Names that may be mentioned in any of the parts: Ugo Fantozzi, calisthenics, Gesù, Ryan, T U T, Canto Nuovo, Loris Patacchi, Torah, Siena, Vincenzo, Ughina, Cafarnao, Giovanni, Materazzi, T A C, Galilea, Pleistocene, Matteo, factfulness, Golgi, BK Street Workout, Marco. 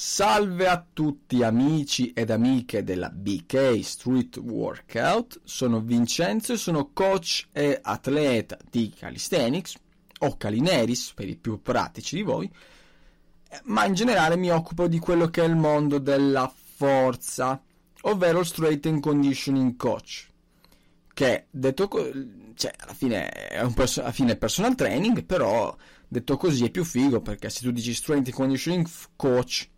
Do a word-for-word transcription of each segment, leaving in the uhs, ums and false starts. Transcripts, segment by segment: Salve a tutti amici ed amiche della B K Street Workout. Sono Vincenzo e sono coach e atleta di calisthenics o calineris per i più pratici di voi. Ma in generale mi occupo di quello che è il mondo della forza, ovvero il strength and conditioning coach, che detto co- cioè alla fine è un perso- alla fine è personal training, però detto così è più figo, perché se tu dici strength and conditioning coach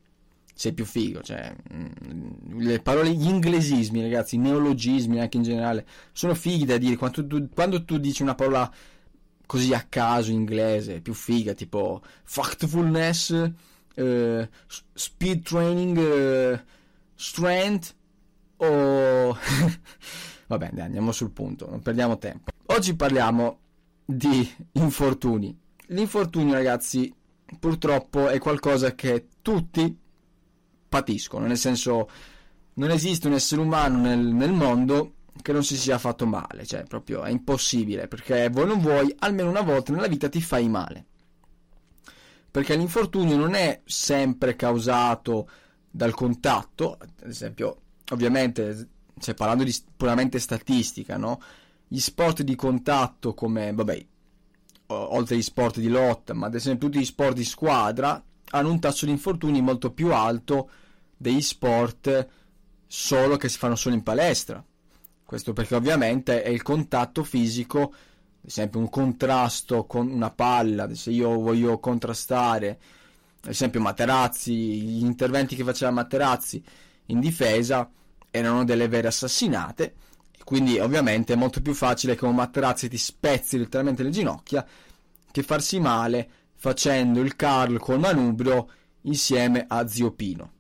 sei più figo, cioè mh, le parole, gli inglesismi, ragazzi, i neologismi anche in generale sono fighi da dire. Quando tu, quando tu dici una parola così a caso in inglese, più figa, tipo factfulness, eh, speed training, eh, strength, o... Vabbè, dai, andiamo sul punto, non perdiamo tempo. Oggi parliamo di infortuni. L'infortunio, ragazzi, purtroppo è qualcosa che tutti patiscono, nel senso non esiste un essere umano nel, nel mondo che non si sia fatto male, cioè proprio è impossibile, perché voi non vuoi almeno una volta nella vita ti fai male, perché l'infortunio non è sempre causato dal contatto. Ad esempio, ovviamente, cioè parlando di puramente statistica, no, gli sport di contatto come, vabbè, oltre agli sport di lotta, ma ad esempio tutti gli sport di squadra hanno un tasso di infortuni molto più alto degli sport solo che si fanno solo in palestra. Questo perché ovviamente è il contatto fisico, ad esempio un contrasto con una palla, se io voglio contrastare, ad esempio Materazzi, gli interventi che faceva Materazzi in difesa erano delle vere assassinate, quindi ovviamente è molto più facile che un Materazzi ti spezzi letteralmente le ginocchia che farsi male facendo il curl col manubrio insieme a Zio Pino.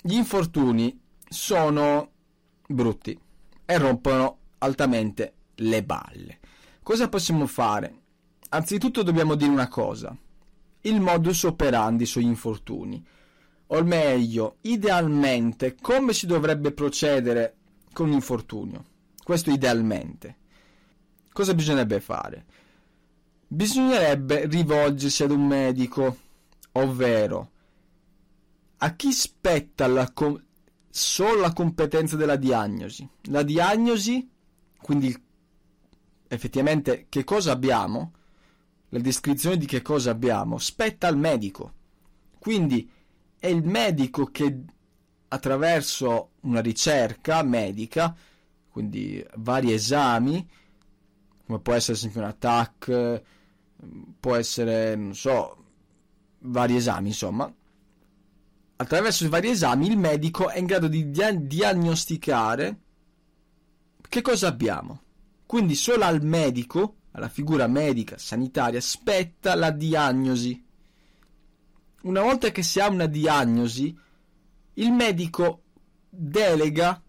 Gli infortuni sono brutti e rompono altamente le balle. Cosa possiamo fare? Anzitutto dobbiamo dire una cosa: il modus operandi sugli infortuni, o meglio, idealmente come si dovrebbe procedere con un infortunio. Questo idealmente. Cosa bisognerebbe fare? Bisognerebbe rivolgersi ad un medico, ovvero a chi spetta la com- solo la competenza della diagnosi. La diagnosi, quindi effettivamente che cosa abbiamo, la descrizione di che cosa abbiamo, spetta al medico. Quindi è il medico che attraverso una ricerca medica, quindi vari esami, come può essere ad esempio un T A C, può essere, non so, vari esami, insomma, attraverso i vari esami il medico è in grado di dia- diagnosticare che cosa abbiamo. Quindi solo al medico, alla figura medica sanitaria, spetta la diagnosi. Una volta che si ha una diagnosi, il medico delega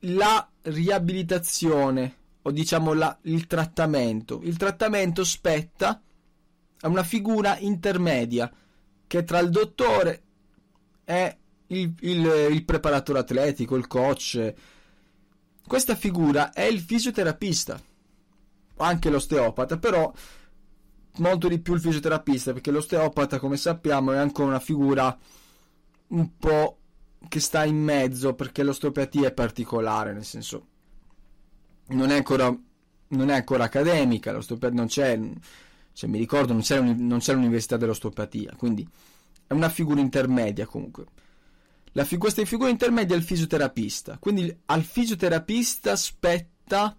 la riabilitazione, o diciamo la, il trattamento. Il trattamento spetta a una figura intermedia, che tra il dottore e il, il, il preparatore atletico, il coach. Questa figura è il fisioterapista, anche l'osteopata, però molto di più il fisioterapista, perché l'osteopata, come sappiamo, è ancora una figura un po' che sta in mezzo, perché l'osteopatia è particolare, nel senso non è ancora, non è ancora accademica, l'osteopatia non c'è. Cioè, mi ricordo, non c'è, un, non c'è l'università dell'osteopatia, quindi è una figura intermedia comunque. La fig- questa figura intermedia è il fisioterapista, quindi al fisioterapista spetta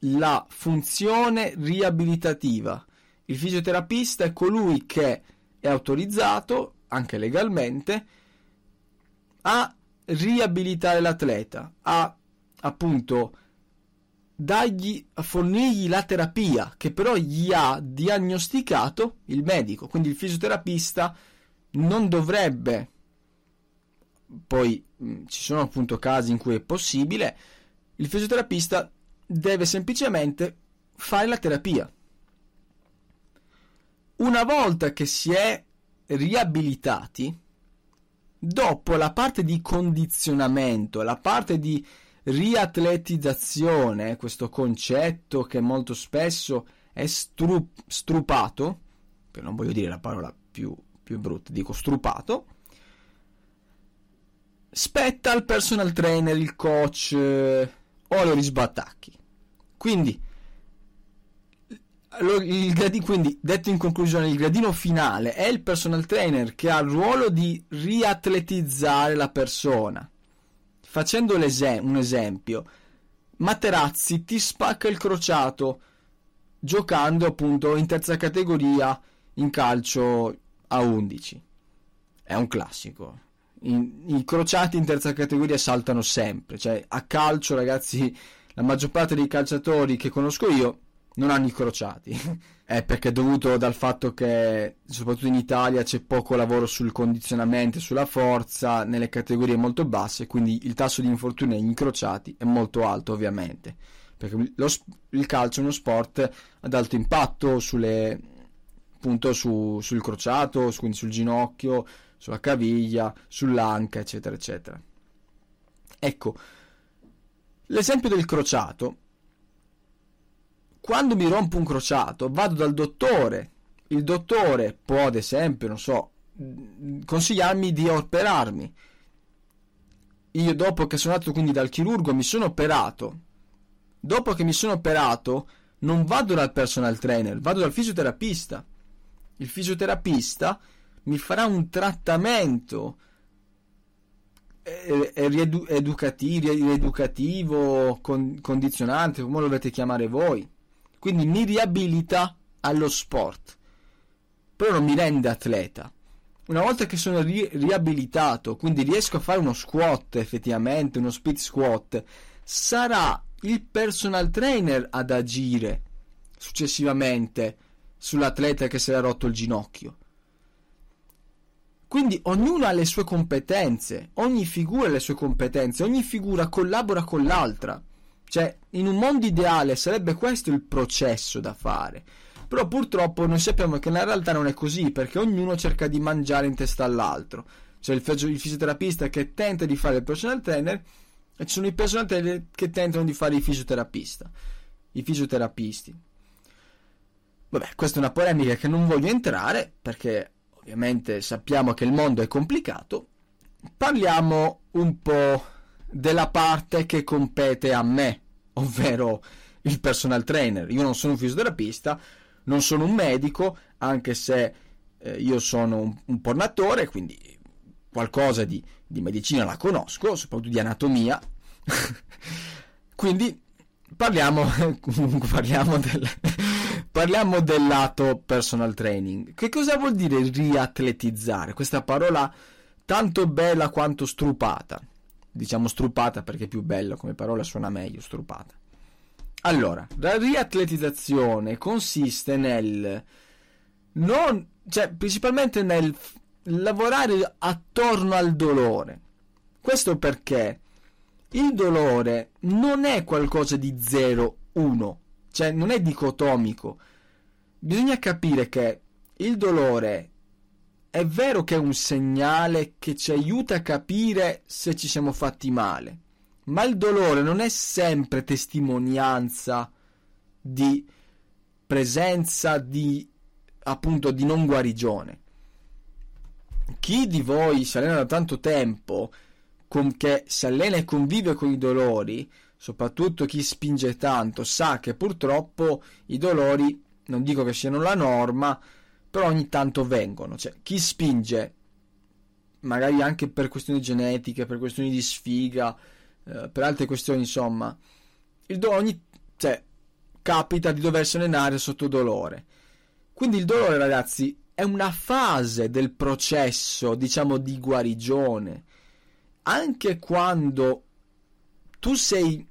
la funzione riabilitativa. Il fisioterapista è colui che è autorizzato, anche legalmente, a riabilitare l'atleta, a appunto... Dagli, a fornirgli la terapia che però gli ha diagnosticato il medico. Quindi il fisioterapista non dovrebbe, poi mh, ci sono appunto casi in cui è possibile, il fisioterapista deve semplicemente fare la terapia. Una volta che si è riabilitati, dopo la parte di condizionamento, la parte di riatletizzazione, questo concetto che molto spesso è stru- strupato, che non voglio dire la parola più, più brutta, dico strupato, spetta al personal trainer, il coach eh, o Loris Patacchi. Quindi, lo, il gradi, quindi, detto in conclusione, il gradino finale è il personal trainer, che ha il ruolo di riatletizzare la persona. Facendo un esempio, Materazzi ti spacca il crociato giocando appunto in terza categoria in calcio a undici. È un classico. I, i crociati in terza categoria saltano sempre. Cioè, a calcio, ragazzi, la maggior parte dei calciatori che conosco io non hanno i crociati. È perché è dovuto dal fatto che, soprattutto in Italia, c'è poco lavoro sul condizionamento, sulla forza, nelle categorie molto basse, quindi il tasso di infortuni agli incrociati è molto alto, ovviamente. Perché lo, il calcio è uno sport ad alto impatto sulle, appunto, su, sul crociato, quindi sul ginocchio, sulla caviglia, sull'anca, eccetera, eccetera. Ecco, l'esempio del crociato. Quando mi rompo un crociato, vado dal dottore. Il dottore può, ad esempio, non so, consigliarmi di operarmi. Io, dopo che sono andato quindi dal chirurgo, mi sono operato. Dopo che mi sono operato, non vado dal personal trainer, vado dal fisioterapista. Il fisioterapista mi farà un trattamento eh, eh, riedu- educativo, rieducativo con- condizionante, come lo volete chiamare voi. Quindi mi riabilita allo sport, però non mi rende atleta. Una volta che sono ri- riabilitato, quindi riesco a fare uno squat effettivamente, uno split squat, sarà il personal trainer ad agire successivamente sull'atleta che si era rotto il ginocchio. Quindi ognuno ha le sue competenze, ogni figura ha le sue competenze, ogni figura collabora con l'altra. Cioè, in un mondo ideale sarebbe questo il processo da fare, però purtroppo noi sappiamo che nella realtà non è così, perché ognuno cerca di mangiare in testa all'altro. C'è il, fisi- il fisioterapista che tenta di fare il personal trainer, e ci sono i personal trainer che tentano di fare i fisioterapista, i fisioterapisti. Vabbè, questa è una polemica che non voglio entrare, perché ovviamente sappiamo che il mondo è complicato. Parliamo un po' della parte che compete a me, ovvero il personal trainer. Io non sono un fisioterapista, non sono un medico, anche se eh, io sono un, un pornatore, quindi qualcosa di, di medicina la conosco, soprattutto di anatomia. Quindi parliamo comunque parliamo del parliamo del lato personal training. Che cosa vuol dire riatletizzare? Questa parola tanto bella quanto strupata. Diciamo strupata perché è più bella come parola, suona meglio, strupata. Allora, la riatletizzazione consiste nel non, cioè principalmente nel lavorare attorno al dolore. Questo perché il dolore non è qualcosa di zero uno, cioè non è dicotomico. Bisogna capire che il dolore è vero che è un segnale che ci aiuta a capire se ci siamo fatti male, ma il dolore non è sempre testimonianza di presenza di, appunto, di non guarigione. Chi di voi si allena da tanto tempo, con che si allena e convive con i dolori, soprattutto chi spinge tanto, sa che purtroppo i dolori, non dico che siano la norma, però ogni tanto vengono. Cioè, chi spinge, magari anche per questioni genetiche, per questioni di sfiga, eh, per altre questioni, insomma, il do- ogni, cioè, capita di doversi allenare sotto dolore. Quindi il dolore, ragazzi, è una fase del processo, diciamo, di guarigione. Anche quando tu sei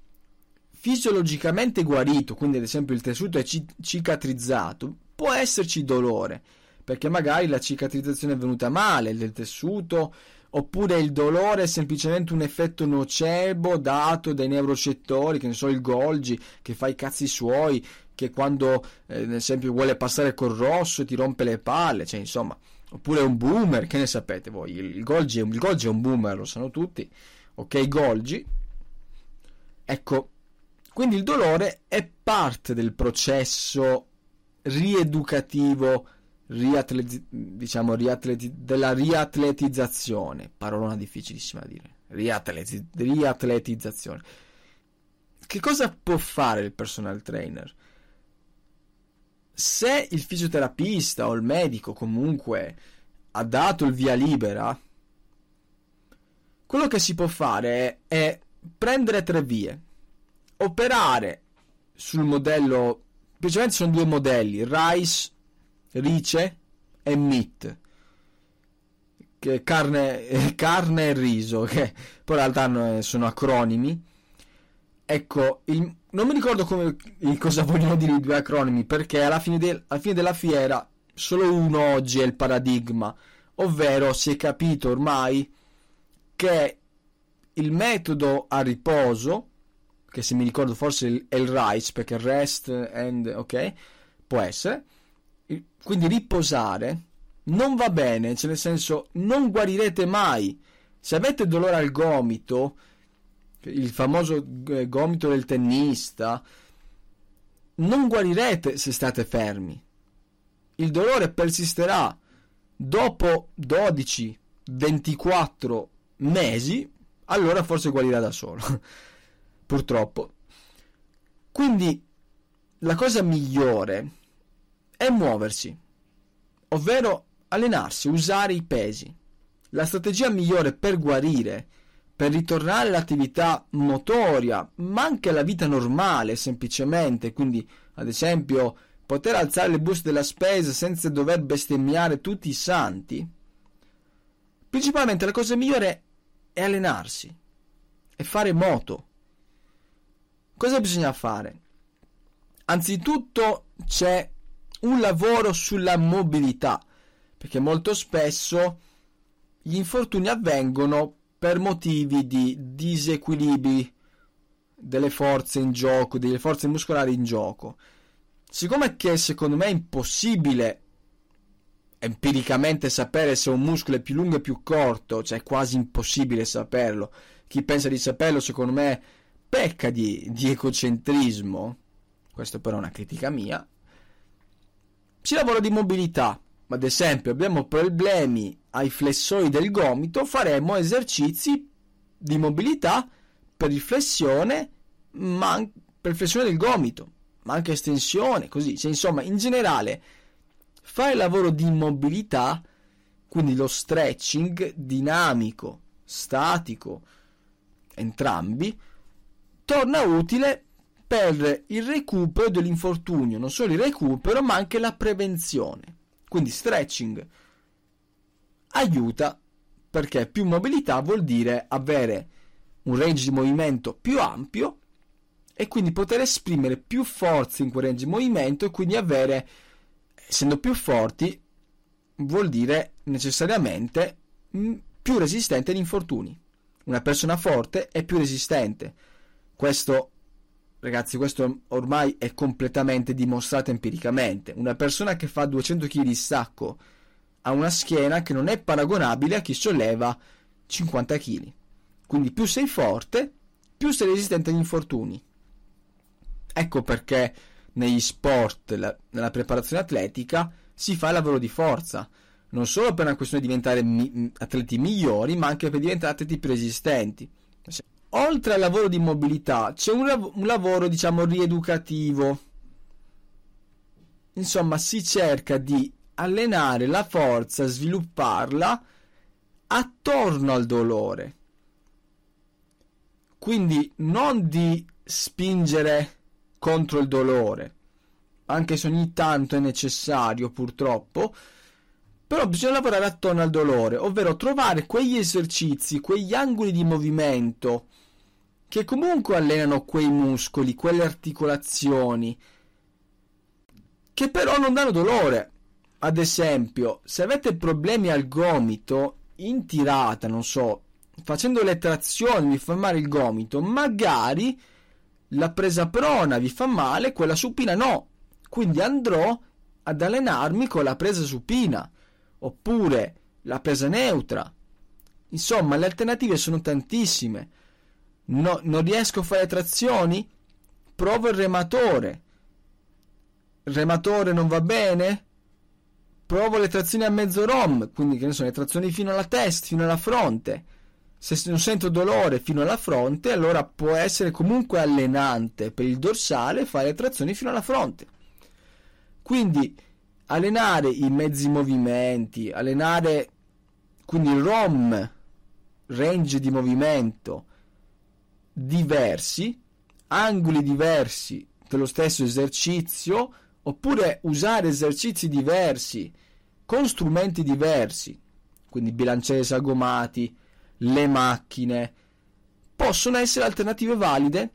fisiologicamente guarito, quindi ad esempio il tessuto è ci- cicatrizzato, può esserci dolore, perché magari la cicatrizzazione è venuta male del tessuto, oppure il dolore è semplicemente un effetto nocebo dato dai neurocettori, che ne so, il Golgi, che fa i cazzi suoi, che quando eh, ad esempio vuole passare col rosso e ti rompe le palle, cioè insomma, oppure un boomer, che ne sapete voi, il Golgi è, il Golgi è un boomer, lo sanno tutti, ok Golgi, ecco. Quindi il dolore è parte del processo rieducativo, riatleti, diciamo, riatleti, della riatletizzazione, parolona difficilissima da dire, riatleti, riatletizzazione. Che cosa può fare il personal trainer? Se il fisioterapista o il medico comunque ha dato il via libera, quello che si può fare è, è prendere tre vie. Operare sul modello, semplicemente sono due modelli, Rice, Rice e Meat, che carne, eh, carne e riso, che poi in realtà sono acronimi. Ecco, il, non mi ricordo come, cosa vogliono dire i due acronimi, perché alla fine, de, alla fine della fiera solo uno oggi è il paradigma, ovvero si è capito ormai che il metodo a riposo, che se mi ricordo forse è il R I S E, perché rest and ok, può essere, quindi riposare non va bene, cioè nel senso non guarirete mai. Se avete dolore al gomito, il famoso gomito del tennista, non guarirete se state fermi, il dolore persisterà dopo dodici ventiquattro mesi, allora forse guarirà da solo. Purtroppo. Quindi la cosa migliore è muoversi, ovvero allenarsi, usare i pesi. La strategia migliore per guarire, per ritornare all'attività motoria, ma anche alla vita normale semplicemente, quindi ad esempio poter alzare le buste della spesa senza dover bestemmiare tutti i santi, principalmente la cosa migliore è allenarsi, è fare moto. Cosa bisogna fare? Anzitutto c'è un lavoro sulla mobilità, perché molto spesso gli infortuni avvengono per motivi di disequilibri delle forze in gioco, delle forze muscolari in gioco. Siccome che secondo me è impossibile empiricamente sapere se un muscolo è più lungo e più corto, cioè è quasi impossibile saperlo, chi pensa di saperlo secondo me pecca di, di egocentrismo, questo però è una critica mia. Si lavora di mobilità, ad esempio abbiamo problemi ai flessori del gomito, faremo esercizi di mobilità per riflessione, ma per flessione del gomito, ma anche estensione, così, cioè, insomma in generale fare lavoro di mobilità, quindi lo stretching dinamico, statico, entrambi, torna utile per il recupero dell'infortunio, non solo il recupero ma anche la prevenzione. Quindi stretching aiuta, perché più mobilità vuol dire avere un range di movimento più ampio e quindi poter esprimere più forza in quel range di movimento, e quindi avere, essendo più forti, vuol dire necessariamente più resistente agli infortuni. Una persona forte è più resistente. Questo, ragazzi, questo ormai è completamente dimostrato empiricamente. Una persona che fa duecento chilogrammi di sacco ha una schiena che non è paragonabile a chi solleva cinquanta chilogrammi. Quindi più sei forte, più sei resistente agli infortuni. Ecco perché negli sport, la, nella preparazione atletica, si fa il lavoro di forza. Non solo per una questione di diventare mi, atleti migliori, ma anche per diventare atleti più resistenti. Oltre al lavoro di mobilità c'è un, lav- un lavoro, diciamo, rieducativo. Insomma, si cerca di allenare la forza, svilupparla attorno al dolore. Quindi non di spingere contro il dolore, anche se ogni tanto è necessario purtroppo, però bisogna lavorare attorno al dolore, ovvero trovare quegli esercizi, quegli angoli di movimento che comunque allenano quei muscoli, quelle articolazioni, che però non danno dolore. ad esempio, se avete problemi al gomito in tirata, non so, facendo le trazioni vi fa male il gomito, magari la presa prona vi fa male, quella supina no, quindi andrò ad allenarmi con la presa supina oppure la presa neutra. Insomma, le alternative sono tantissime. No, non riesco a fare trazioni? Provo il rematore. Il rematore non va bene? Provo le trazioni a mezzo rom, quindi che ne so, le trazioni fino alla testa, fino alla fronte. Se non sento dolore fino alla fronte, allora può essere comunque allenante per il dorsale fare trazioni fino alla fronte. Quindi allenare i mezzi movimenti, allenare quindi il rom, range di movimento diversi, angoli diversi dello stesso esercizio, oppure usare esercizi diversi con strumenti diversi, quindi bilanciere sagomati, le macchine, possono essere alternative valide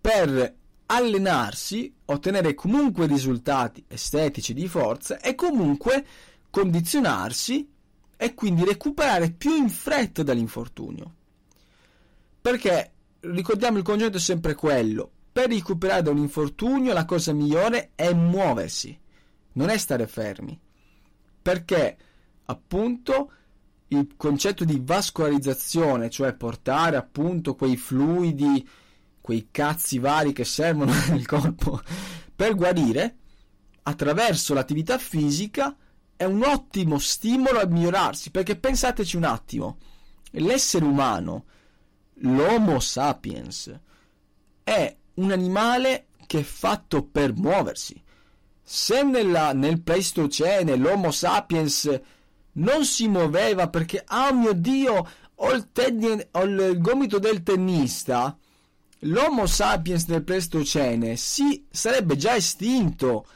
per allenarsi, ottenere comunque risultati estetici di forza e comunque condizionarsi e quindi recuperare più in fretta dall'infortunio, perché ricordiamo il concetto è sempre quello: per recuperare da un infortunio la cosa migliore è muoversi, non è stare fermi, perché appunto il concetto di vascolarizzazione, cioè portare appunto quei fluidi, quei cazzi vari che servono nel corpo per guarire attraverso l'attività fisica, è un ottimo stimolo a migliorarsi, perché pensateci un attimo, l'essere umano, l'Homo sapiens, è un animale che è fatto per muoversi. Se nella, nel Pleistocene l'Homo sapiens non si muoveva perché, ah mio Dio, ho il, ten- ho il gomito del tennista, l'Homo sapiens del Pleistocene si sarebbe già estinto,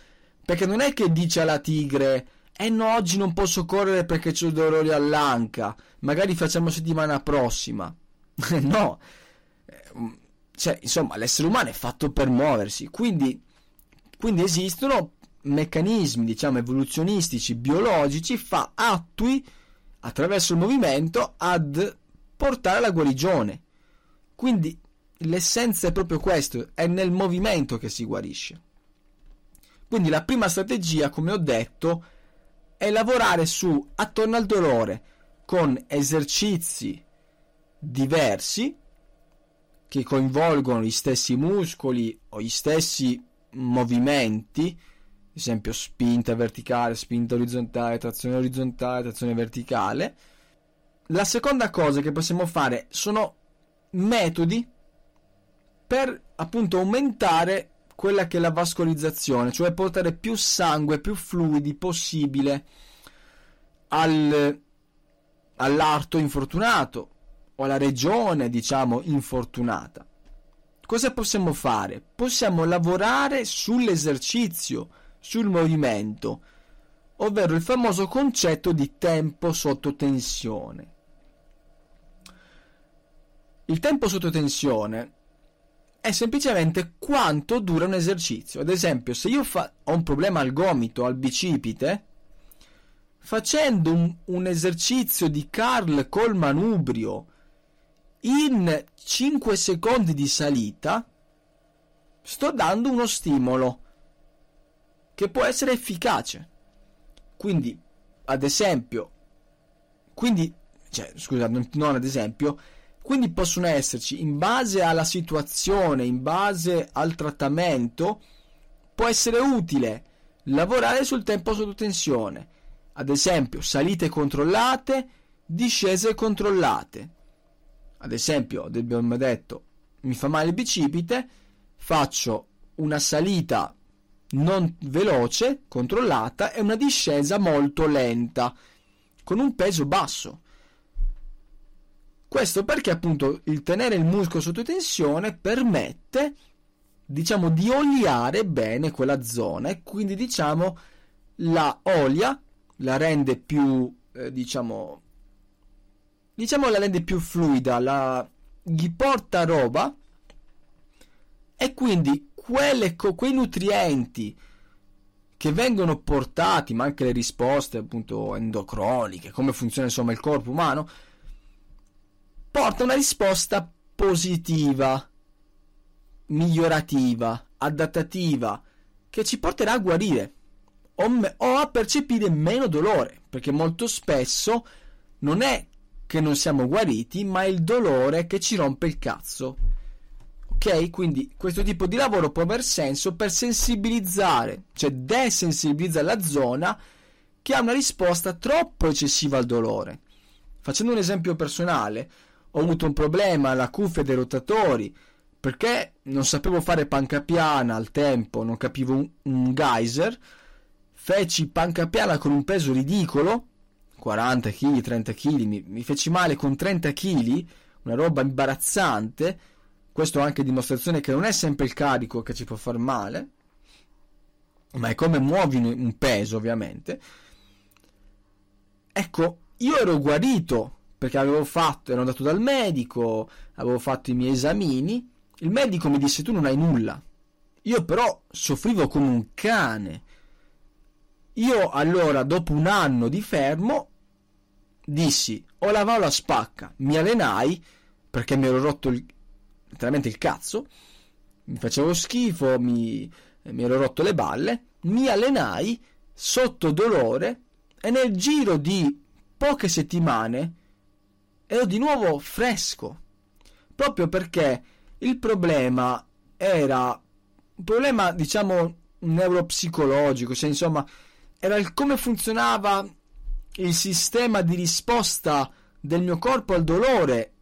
perché non è che dice alla tigre: eh no, oggi non posso correre perché c'ho dolore all'anca, magari facciamo settimana prossima. No, cioè insomma l'essere umano è fatto per muoversi, quindi, quindi esistono meccanismi, diciamo, evoluzionistici, biologici, fa attui attraverso il movimento ad portare la guarigione. Quindi l'essenza è proprio questo, è nel movimento che si guarisce. Quindi la prima strategia, come ho detto, è lavorare su attorno al dolore con esercizi diversi che coinvolgono gli stessi muscoli o gli stessi movimenti, ad esempio spinta verticale, spinta orizzontale, trazione orizzontale, trazione verticale. La seconda cosa che possiamo fare sono metodi per appunto aumentare quella che è la vascolarizzazione, cioè portare più sangue, più fluidi possibile al, all'arto infortunato o alla regione, diciamo, infortunata. Cosa possiamo fare? Possiamo lavorare sull'esercizio, sul movimento, ovvero il famoso concetto di tempo sotto tensione. Il tempo sotto tensione è semplicemente quanto dura un esercizio. Ad esempio, se io fa- ho un problema al gomito, al bicipite, facendo un, un esercizio di curl col manubrio in cinque secondi di salita sto dando uno stimolo che può essere efficace. Quindi, ad esempio, quindi, cioè, scusate, non ad esempio, quindi possono esserci, in base alla situazione, in base al trattamento, può essere utile lavorare sul tempo sotto tensione. Ad esempio, salite controllate, discese controllate. Ad esempio, abbiamo detto, mi fa male il bicipite, faccio una salita non veloce, controllata, e una discesa molto lenta con un peso basso. Questo perché appunto il tenere il muscolo sotto tensione permette, diciamo, di oliare bene quella zona e quindi, diciamo, la olia, la rende più eh, diciamo diciamo la rende più fluida, la gli porta roba, e quindi quelle, quei nutrienti, che vengono portati, ma anche le risposte appunto endocroniche, come funziona insomma il corpo umano, porta una risposta positiva, migliorativa, adattativa, che ci porterà a guarire o, me- o a percepire meno dolore, perché molto spesso non è che non siamo guariti, ma è il dolore che ci rompe il cazzo. Ok? Quindi questo tipo di lavoro può aver senso per sensibilizzare, cioè desensibilizza la zona che ha una risposta troppo eccessiva al dolore. Facendo un esempio personale, ho avuto un problema alla cuffia dei rotatori perché non sapevo fare panca piana al tempo, non capivo un, un geyser, feci panca piana con un peso ridicolo, quaranta chilogrammi, trenta chilogrammi, mi, mi feci male con trenta chilogrammi, una roba imbarazzante. Questo è anche dimostrazione che non è sempre il carico che ci può far male, ma è come muovi un peso, ovviamente. Ecco, io ero guarito perché avevo fatto, ero andato dal medico, avevo fatto i miei esamini, il medico mi disse tu non hai nulla, io però soffrivo come un cane. Io allora, dopo un anno di fermo, dissi o la va o la spacca, mi allenai perché mi ero rotto il, letteralmente il cazzo, mi facevo schifo, mi, mi ero rotto le balle, mi allenai sotto dolore e nel giro di poche settimane ero di nuovo fresco, proprio perché il problema era un problema diciamo neuropsicologico, cioè insomma era il come funzionava il sistema di risposta del mio corpo al dolore,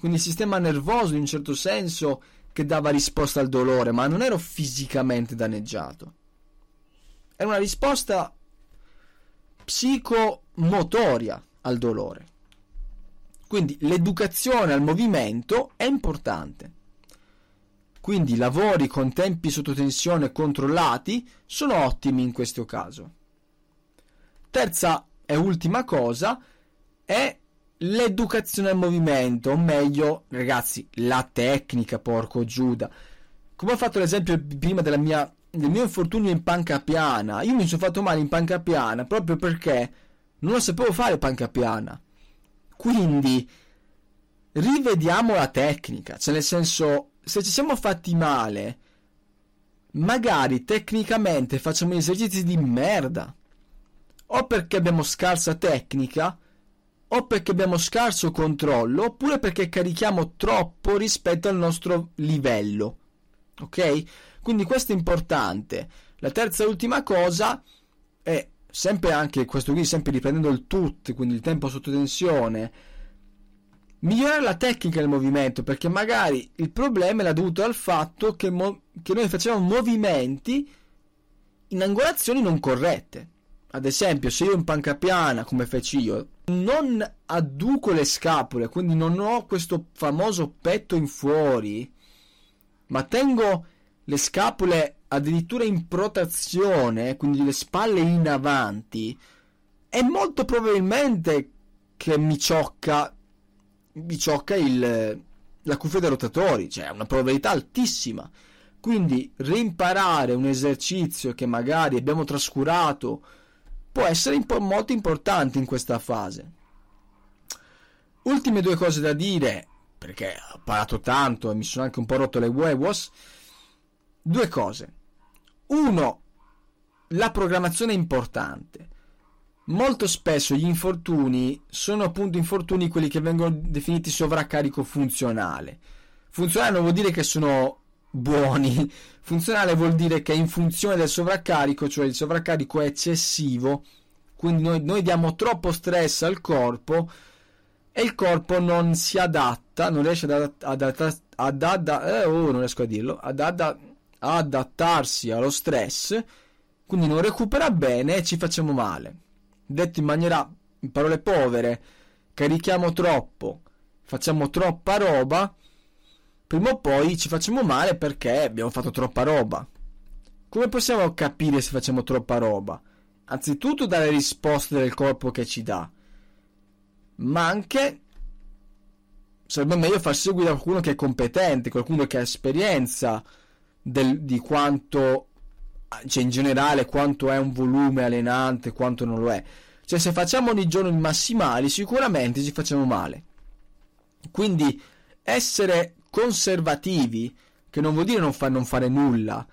quindi il sistema nervoso in un certo senso che dava risposta al dolore, ma non ero fisicamente danneggiato, era una risposta psicomotoria al dolore. Quindi l'educazione al movimento è importante, quindi lavori con tempi sotto tensione controllati sono ottimi in questo caso. Terza e ultima cosa è l'educazione al movimento, o meglio, ragazzi, la tecnica, porco Giuda. Come ho fatto l'esempio prima della mia, del mio infortunio in panca piana, io mi sono fatto male in panca piana proprio perché non lo sapevo fare panca piana. Quindi rivediamo la tecnica, cioè nel senso, se ci siamo fatti male, magari tecnicamente facciamo esercizi di merda, o perché abbiamo scarsa tecnica, o perché abbiamo scarso controllo, oppure perché carichiamo troppo rispetto al nostro livello. Ok? Quindi questo è importante. La terza e ultima cosa è sempre anche questo qui, sempre riprendendo il T U T, quindi il tempo sotto tensione, migliorare la tecnica del movimento, perché magari il problema era dovuto al fatto che, mo- che noi facevamo movimenti in angolazioni non corrette. Ad esempio, se io in panca piana, come feci io, non adduco le scapole, quindi non ho questo famoso petto in fuori, ma tengo le scapole addirittura in protrazione, quindi le spalle in avanti, è molto probabilmente che mi ciocca mi ciocca il, la cuffia dei rotatori, cioè è una probabilità altissima. Quindi rimparare un esercizio che magari abbiamo trascurato può essere imp- molto importante in questa fase. Ultime due cose da dire, perché ho parlato tanto e mi sono anche un po' rotto le huevos. Due cose. Uno, la programmazione è importante. Molto spesso gli infortuni sono appunto infortuni quelli che vengono definiti sovraccarico funzionale. Funzionale non vuol dire che sono buoni, funzionale vuol dire che è in funzione del sovraccarico, cioè il sovraccarico è eccessivo, quindi noi, noi diamo troppo stress al corpo e il corpo non si adatta, non riesce ad, adatta, ad, adatta, ad, adatta, eh, oh, non riesco a dirlo, ad, adatta, ad adattarsi allo stress, quindi non recupera bene e ci facciamo male. Detto in maniera, in parole povere, carichiamo troppo, facciamo troppa roba, prima o poi ci facciamo male perché abbiamo fatto troppa roba. Come possiamo capire se facciamo troppa roba? Anzitutto dalle risposte del corpo che ci dà, ma anche sarebbe meglio far seguire qualcuno che è competente, qualcuno che ha esperienza del, di quanto cioè in generale quanto è un volume allenante, quanto non lo è. Cioè se facciamo ogni giorno i massimali sicuramente ci facciamo male. Quindi essere conservativi, che non vuol dire non, fa, non fare nulla,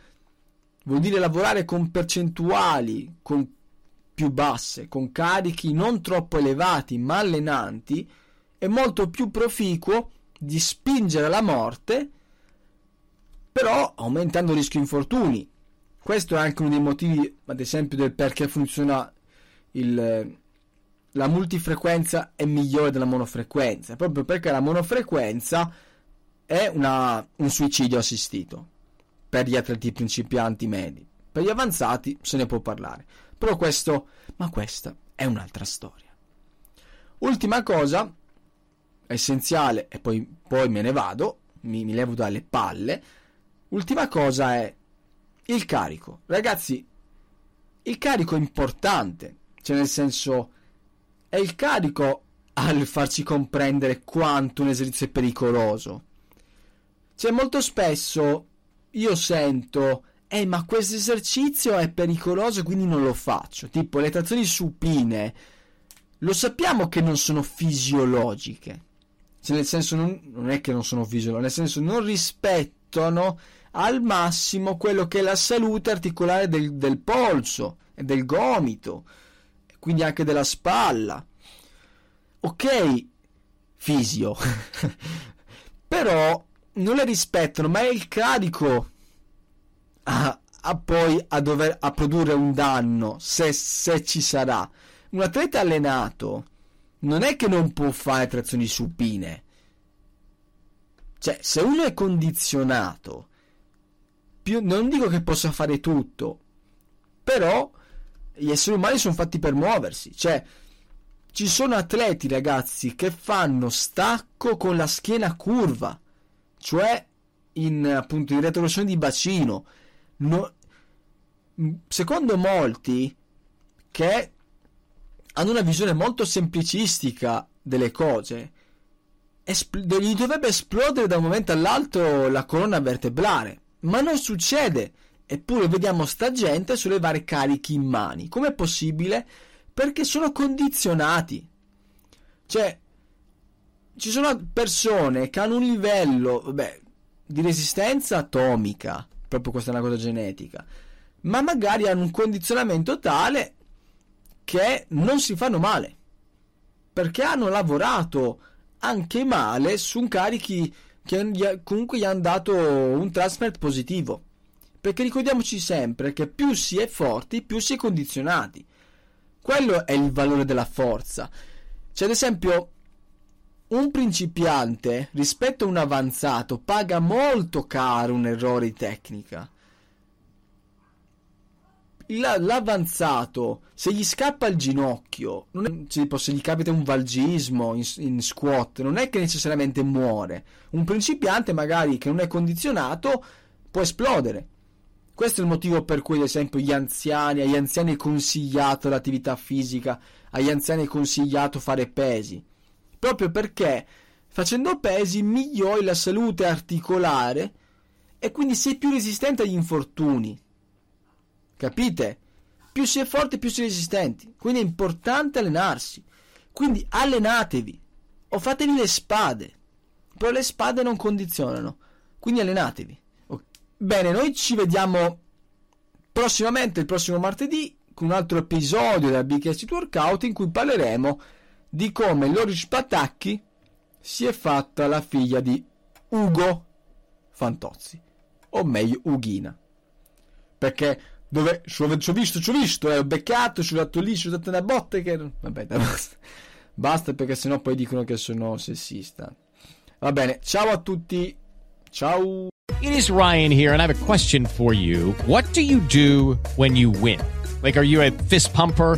vuol dire lavorare con percentuali con più basse, con carichi non troppo elevati ma allenanti, è molto più proficuo di spingere alla morte, però aumentando il rischio infortuni. Questo è anche uno dei motivi, ad esempio, del perché funziona il, la multifrequenza è migliore della monofrequenza, proprio perché la monofrequenza è una, un suicidio assistito per gli atleti principianti medi, per gli avanzati se ne può parlare, però questo, ma questa è un'altra storia. Ultima cosa essenziale, e poi, poi me ne vado, mi, mi levo dalle palle. Ultima cosa è il carico. Ragazzi, il carico è importante, cioè nel senso è il carico al farci comprendere quanto un esercizio è pericoloso. Cioè molto spesso io sento eh ma questo esercizio è pericoloso quindi non lo faccio, tipo le trazioni supine lo sappiamo che non sono fisiologiche, cioè nel senso non, non è che non sono fisiologiche, nel senso non rispettano al massimo quello che è la salute articolare del, del polso e del gomito, quindi anche della spalla. Ok, fisio però non le rispettano, ma è il carico a, a poi a dover a produrre un danno se, se ci sarà. Un atleta allenato non è che non può fare trazioni supine, cioè se uno è condizionato più, non dico che possa fare tutto, però gli esseri umani sono fatti per muoversi. Cioè ci sono atleti, ragazzi, che fanno stacco con la schiena curva, cioè in appunto in retrocessione di bacino, no, secondo molti che hanno una visione molto semplicistica delle cose, espl- gli dovrebbe esplodere da un momento all'altro la colonna vertebrale, ma non succede, eppure vediamo sta gente sollevare carichi in mani. Com'è possibile? Perché sono condizionati. Cioè ci sono persone che hanno un livello, vabbè, di resistenza atomica, proprio questa è una cosa genetica, ma magari hanno un condizionamento tale che non si fanno male perché hanno lavorato anche male su un carichi che comunque gli hanno dato un transfer positivo, perché ricordiamoci sempre che più si è forti più si è condizionati. Quello è il valore della forza. Cioè ad esempio un principiante rispetto a un avanzato paga molto caro un errore di tecnica. La, l'avanzato se gli scappa il ginocchio, non è, tipo se gli capita un valgismo in, in squat, non è che necessariamente muore. Un principiante magari che non è condizionato può esplodere. Questo è il motivo per cui ad esempio gli anziani, agli anziani è consigliato l'attività fisica, agli anziani è consigliato fare pesi, proprio perché facendo pesi migliori la salute articolare e quindi sei più resistente agli infortuni. Capite? Più si è forti più si è resistenti, quindi è importante allenarsi. Quindi allenatevi o fatevi le spade, però le spade non condizionano, quindi allenatevi. Okay. Bene, noi ci vediamo prossimamente, il prossimo martedì, con un altro episodio della B K Street Workout in cui parleremo di come Loris Patacchi si è fatta la figlia di Ugo Fantozzi, o meglio Ughina, perché dove ci ho visto, ci ho visto, eh, ho beccato, ci ho dato lì, ci ho dato una botte che... Vabbè, basta. Basta perché sennò poi dicono che sono sessista. Va bene, ciao a tutti. Ciao. It is Ryan here and I have a question for you. What do you do when you win? Like, are you a fist pumper?